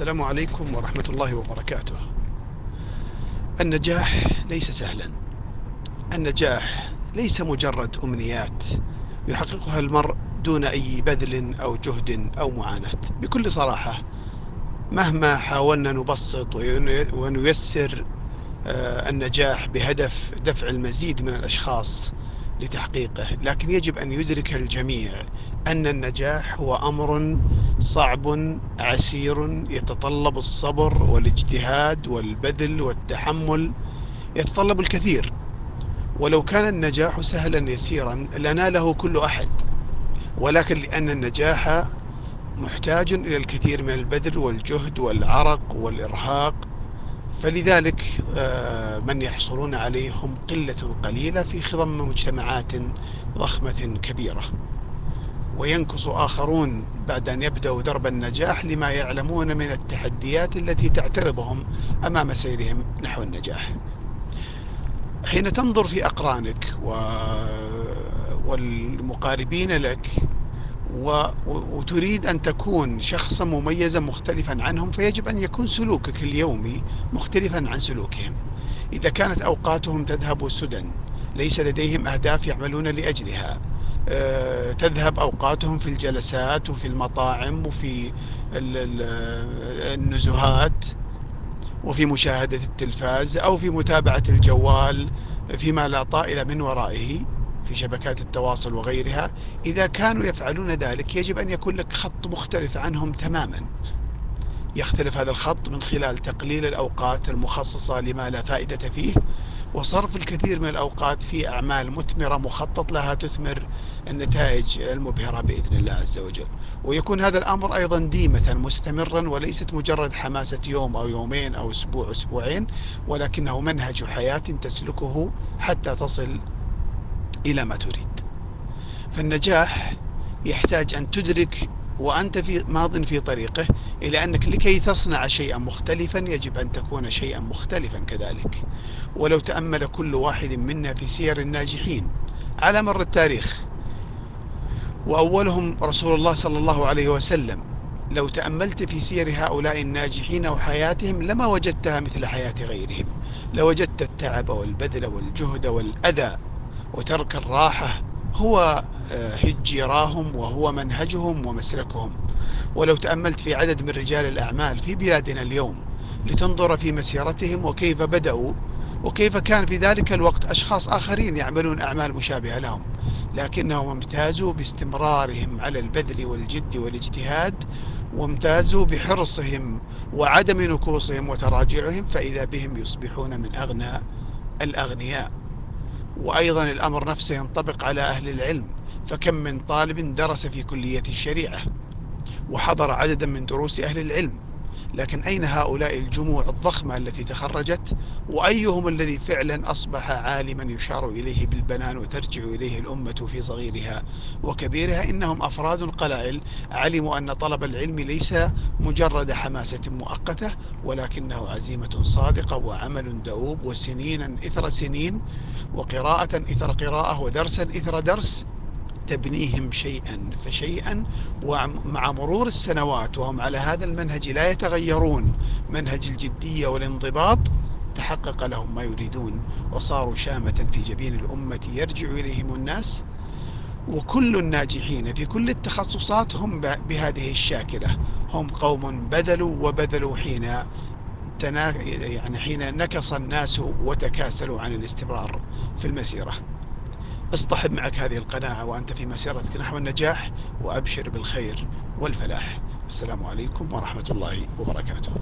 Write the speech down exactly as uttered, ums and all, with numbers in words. السلام عليكم ورحمة الله وبركاته. النجاح ليس سهلا. النجاح ليس مجرد أمنيات يحققها المرء دون أي بذل أو جهد أو معاناة. بكل صراحة، مهما حاولنا نبسط ونيسر النجاح بهدف دفع المزيد من الأشخاص لتحقيقه، لكن يجب أن يدرك الجميع أن النجاح هو أمر صعب عسير، يتطلب الصبر والاجتهاد والبذل والتحمل، يتطلب الكثير. ولو كان النجاح سهلا يسيرا لناله كل أحد، ولكن لأن النجاح محتاج إلى الكثير من البذل والجهد والعرق والإرهاق، فلذلك من يحصلون عليه هم قلة قليلة في خضم مجتمعات ضخمة كبيرة، وينكص آخرون بعد أن يبدأوا درب النجاح لما يعلمون من التحديات التي تعترضهم أمام سيرهم نحو النجاح. حين تنظر في أقرانك والمقاربين لك وتريد أن تكون شخصا مميزا مختلفا عنهم، فيجب أن يكون سلوكك اليومي مختلفا عن سلوكهم. إذا كانت أوقاتهم تذهب سدى، ليس لديهم أهداف يعملون لأجلها، تذهب أوقاتهم في الجلسات وفي المطاعم وفي النزهات وفي مشاهدة التلفاز أو في متابعة الجوال فيما لا طائل من ورائه في شبكات التواصل وغيرها. إذا كانوا يفعلون ذلك، يجب أن يكون لك خط مختلف عنهم تماما. يختلف هذا الخط من خلال تقليل الأوقات المخصصة لما لا فائدة فيه، وصرف الكثير من الأوقات في أعمال مثمرة مخطط لها تثمر النتائج المبهرة بإذن الله عز وجل. ويكون هذا الأمر أيضا ديمة مستمرا، وليست مجرد حماسة يوم أو يومين أو أسبوع أسبوعين، ولكنه منهج حياة تسلكه حتى تصل إلى ما تريد. فالنجاح يحتاج أن تدرك وأنت في ماض في طريقه إلى أنك لكي تصنع شيئا مختلفا يجب أن تكون شيئا مختلفا كذلك. ولو تأمل كل واحد منا في سير الناجحين على مر التاريخ، وأولهم رسول الله صلى الله عليه وسلم، لو تأملت في سير هؤلاء الناجحين وحياتهم لما وجدتها مثل حياة غيرهم، لوجدت التعب والبذل والجهد والأذى وترك الراحة هو هجراهم وهو منهجهم ومسلكهم. ولو تأملت في عدد من رجال الأعمال في بلادنا اليوم لتنظر في مسيرتهم وكيف بدأوا، وكيف كان في ذلك الوقت أشخاص آخرين يعملون أعمال مشابهة لهم، لكنهم امتازوا باستمرارهم على البذل والجد والاجتهاد، وامتازوا بحرصهم وعدم نكوصهم وتراجعهم، فإذا بهم يصبحون من أغنى الأغنياء. وأيضا الأمر نفسه ينطبق على أهل العلم، فكم من طالب درس في كلية الشريعة وحضر عددا من دروس أهل العلم، لكن أين هؤلاء الجموع الضخمة التي تخرجت؟ وأيهم الذي فعلا أصبح عالما يشار إليه بالبنان وترجع إليه الأمة في صغيرها وكبيرها؟ إنهم أفراد قلائل علموا أن طلب العلم ليس مجرد حماسة مؤقتة، ولكنه عزيمة صادقة وعمل دؤوب، وسنينا إثر سنين، وقراءة إثر قراءة، ودرسا إثر درس، تبنيهم شيئا فشيئا. ومع مرور السنوات وهم على هذا المنهج لا يتغيرون، منهج الجدية والانضباط، تحقق لهم ما يريدون، وصاروا شامة في جبين الأمة يرجع إليهم الناس. وكل الناجحين في كل التخصصات هم بهذه الشاكلة، هم قوم بذلوا وبذلوا حين تنا... يعني حين نكص الناس وتكاسلوا عن الاستمرار في المسيرة. اصطحب معك هذه القناعة وأنت في مسيرتك نحو النجاح، وأبشر بالخير والفلاح. السلام عليكم ورحمة الله وبركاته.